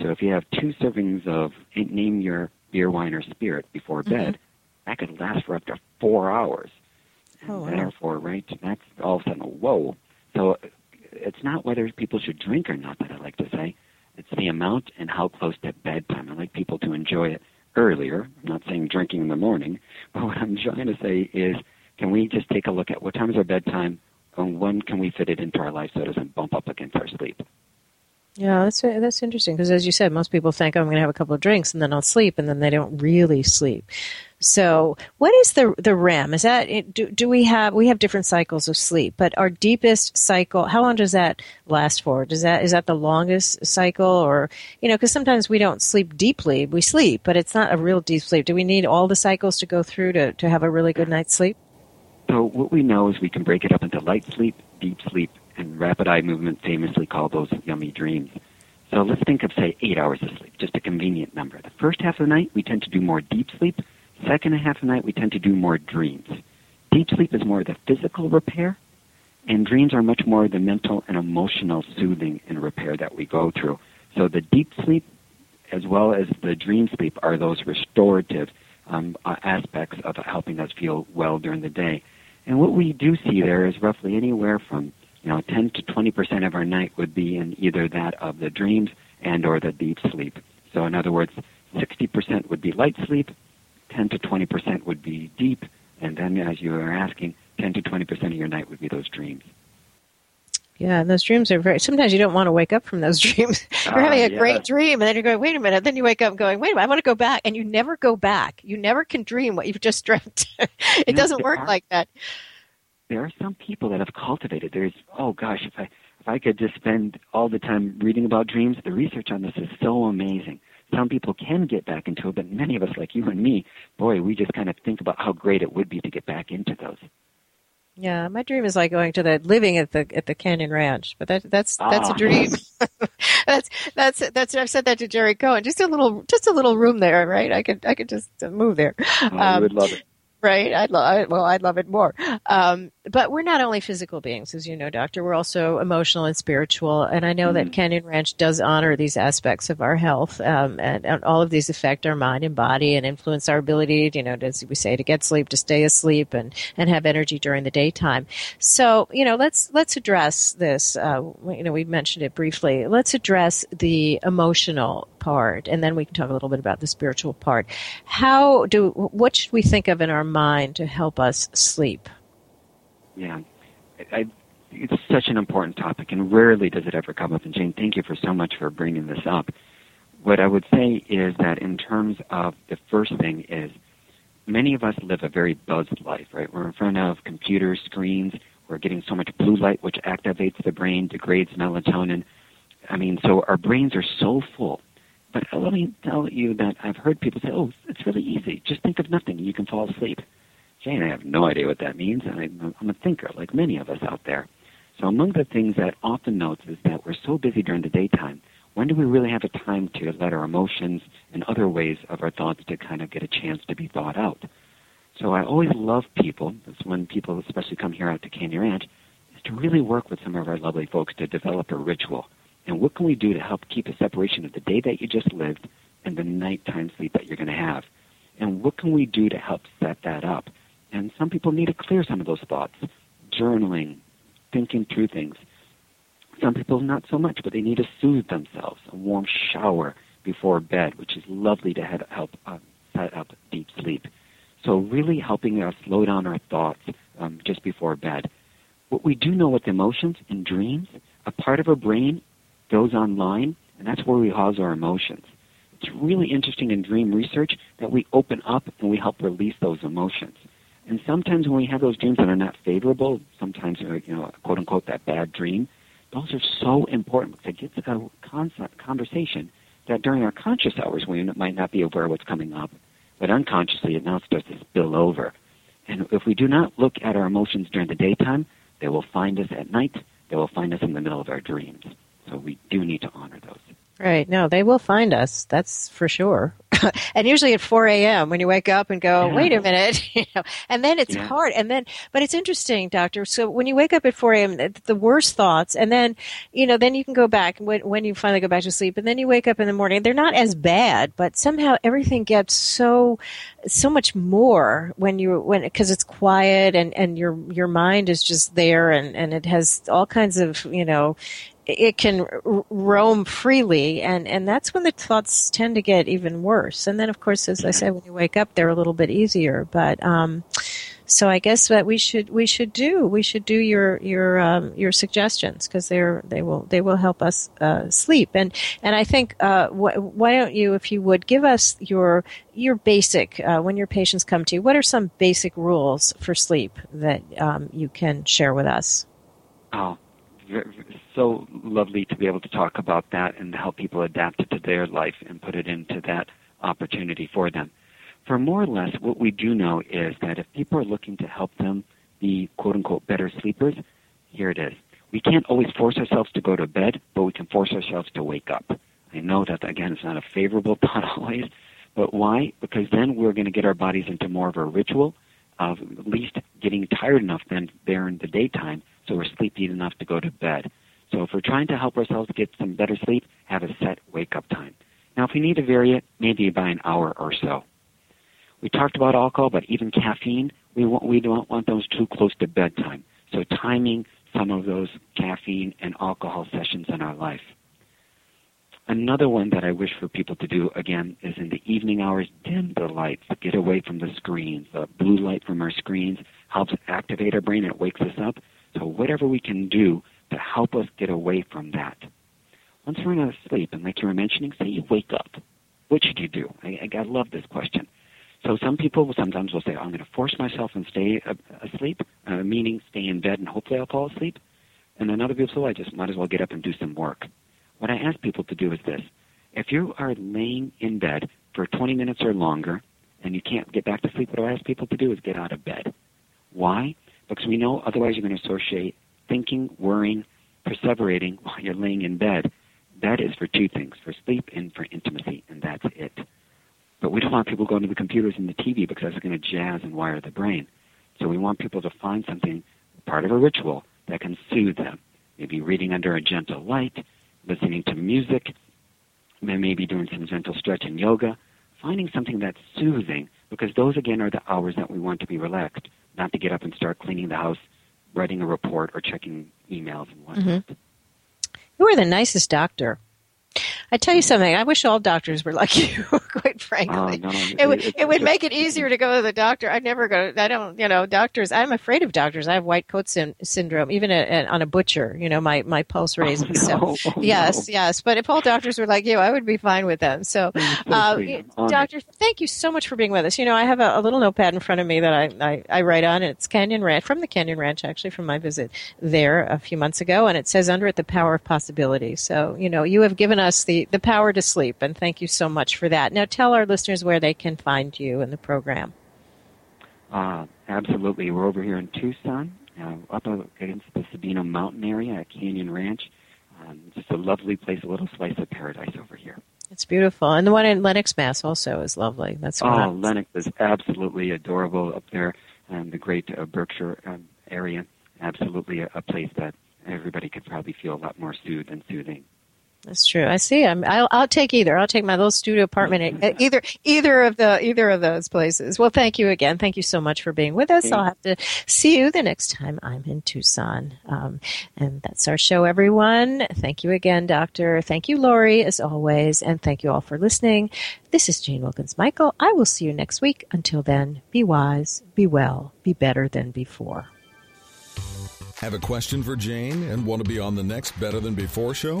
So if you have 2 servings of, name your beer, wine, or spirit before bed, that could last for up to 4 hours. Oh, and therefore, right, that's all of a sudden, whoa. So it's not whether people should drink or not that I like to say. It's the amount and how close to bedtime. I like people to enjoy it earlier. I'm not saying drinking in the morning. But what I'm trying to say is, can we just take a look at what time is our bedtime and when can we fit it into our life so it doesn't bump up against our sleep? Yeah, that's interesting because, as you said, most people think, oh, I'm going to have a couple of drinks and then I'll sleep, and then they don't really sleep. So what is the REM? Is that do we have different cycles of sleep? But our deepest cycle, how long does that last for? Is that the longest cycle, or because sometimes we don't sleep deeply, we sleep, but it's not a real deep sleep. Do we need all the cycles to go through to have a really good night's sleep? So what we know is we can break it up into light sleep, deep sleep, and rapid eye movement, famously called those yummy dreams. So let's think of, say, 8 hours of sleep, just a convenient number. The first half of the night, we tend to do more deep sleep. Second half of the night, we tend to do more dreams. Deep sleep is more the physical repair, and dreams are much more the mental and emotional soothing and repair that we go through. So the deep sleep as well as the dream sleep are those restorative aspects of helping us feel well during the day. And what we do see there is roughly anywhere from 10 to 20% of our night would be in either that of the dreams and or the deep sleep. So in other words, 60% would be light sleep, 10 to 20% would be deep, and then as you were asking, 10 to 20% of your night would be those dreams. Yeah, and those dreams are sometimes you don't want to wake up from those dreams. You're having a great dream, and then you're going, wait a minute. Then you wake up going, wait a minute, I want to go back. And you never go back. You never can dream what you've just dreamt. It doesn't work like that. There are some people that have cultivated. There's, oh gosh, if I could just spend all the time reading about dreams, the research on this is so amazing. Some people can get back into it, but many of us, like you and me, boy, we just kind of think about how great it would be to get back into those. Yeah, my dream is like going to living at the Canyon Ranch, but that's a dream. that's I've said that to Jerry Cohen. Just a little room there, right? I could just move there. I would love it. Right? I'd love it more. But we're not only physical beings, as you know, Doctor. We're also emotional and spiritual. And I know that Canyon Ranch does honor these aspects of our health. And all of these affect our mind and body and influence our ability, as we say, to get sleep, to stay asleep, and have energy during the daytime. So, let's address this. We mentioned it briefly. Let's address the emotional part, and then we can talk a little bit about the spiritual part. What should we think of in our mind to help us sleep? Yeah, it's such an important topic, and rarely does it ever come up. And Jane, thank you so much for bringing this up. What I would say is that in terms of the first thing is many of us live a very buzzed life, right? We're in front of computer screens. We're getting so much blue light, which activates the brain, degrades melatonin. I mean, so our brains are so full. But let me tell you that I've heard people say, oh, it's really easy. Just think of nothing. You can fall asleep. Jane, I have no idea what that means, and I'm a thinker, like many of us out there. So among the things that I often notice is that we're so busy during the daytime. When do we really have a time to let our emotions and other ways of our thoughts to kind of get a chance to be thought out? So I always love people, that's when people especially come here out to Canyon Ranch, is to really work with some of our lovely folks to develop a ritual. And what can we do to help keep a separation of the day that you just lived and the nighttime sleep that you're going to have? And what can we do to help set that up? And some people need to clear some of those thoughts, journaling, thinking through things. Some people not so much, but they need to soothe themselves, a warm shower before bed, which is lovely to help set up deep sleep. So really helping us slow down our thoughts, just before bed. What we do know with emotions and dreams, a part of our brain goes online, and that's where we house our emotions. It's really interesting in dream research that we open up and we help release those emotions. And sometimes when we have those dreams that are not favorable, sometimes they're, quote unquote, that bad dream, those are so important because it gets a conversation that during our conscious hours we might not be aware of what's coming up, but unconsciously it now starts to spill over. And if we do not look at our emotions during the daytime, they will find us at night. They will find us in the middle of our dreams. So we do need to honor those. Right. No, they will find us. That's for sure. And usually at 4 a.m. when you wake up and go, wait a minute, and then it's hard. And then, but it's interesting, doctor. So when you wake up at 4 a.m., the worst thoughts, and then, then you can go back when you finally go back to sleep, and then you wake up in the morning. They're not as bad, but somehow everything gets so much more because it's quiet and your mind is just there and it has all kinds of, it can roam freely, and that's when the thoughts tend to get even worse. And then, of course, as I said, when you wake up, they're a little bit easier. But so I guess what we should do your suggestions because they will help us sleep. And I think why don't you, if you would, give us your basic when your patients come to you, what are some basic rules for sleep that you can share with us? Oh. So lovely to be able to talk about that and help people adapt it to their life and put it into that opportunity for them. For more or less, what we do know is that if people are looking to help them be, quote unquote, better sleepers, here it is. We can't always force ourselves to go to bed, but we can force ourselves to wake up. I know that, again, it's not a favorable thought always, but why? Because then we're going to get our bodies into more of a ritual of at least getting tired enough then there in the daytime so we're sleepy enough to go to bed. So if we're trying to help ourselves get some better sleep, have a set wake-up time. Now, if we need to vary it, maybe by an hour or so. We talked about alcohol, but even caffeine, we don't want those too close to bedtime. So timing some of those caffeine and alcohol sessions in our life. Another one that I wish for people to do, again, is in the evening hours, dim the lights, get away from the screens. The blue light from our screens helps activate our brain and it wakes us up. So whatever we can do to help us get away from that. Once we're in sleep, and like you were mentioning, say you wake up, what should you do? I love this question. So some people sometimes will say, I'm going to force myself and stay asleep, meaning stay in bed and hopefully I'll fall asleep. And then other people say, I just might as well get up and do some work. What I ask people to do is this. If you are laying in bed for 20 minutes or longer and you can't get back to sleep, what I ask people to do is get out of bed. Why? Because we know otherwise you're going to associate thinking, worrying, perseverating while you're laying in bed. That is for two things, for sleep and for intimacy, and that's it. But we don't want people going to the computers and the TV because that's going to jazz and wire the brain. So we want people to find something, part of a ritual, that can soothe them. Maybe reading under a gentle light, listening to music, maybe doing some gentle stretch and yoga, finding something that's soothing because those, again, are the hours that we want to be relaxed. Not to get up and start cleaning the house, writing a report, or checking emails and whatnot. Mm-hmm. You are the nicest doctor. I tell you something, I wish all doctors were like you, quite frankly. It would make it easier to go to the doctor. Doctors, I'm afraid of doctors. I have white coat syndrome, even on a butcher, my pulse raises. Yes. But if all doctors were like you, I would be fine with them. So, doctor, thank you so much for being with us. I have a little notepad in front of me that I write on, and it's Canyon Ranch, from the Canyon Ranch, actually, from my visit there a few months ago, and it says under it, the power of possibility. So, you have given us the power to sleep, and thank you so much for that. Now tell our listeners where they can find you in the program. Absolutely. We're over here in Tucson, up against the Sabino Mountain area at Canyon Ranch. Just a lovely place, a little slice of paradise over here. It's beautiful. And the one in Lenox, Mass. also is lovely. Lenox is absolutely adorable up there in the great Berkshire area. Absolutely a place that everybody could probably feel a lot more soothed and soothing. That's true. I see. I'll take either. I'll take my little studio apartment at either of those places. Well, thank you again. Thank you so much for being with us. I'll have to see you the next time I'm in Tucson. And that's our show, everyone. Thank you again, Doctor. Thank you, Laurie, as always. And thank you all for listening. This is Jane Wilkens Michael. I will see you next week. Until then, be wise, be well, be better than before. Have a question for Jane and want to be on the next Better Than Before show?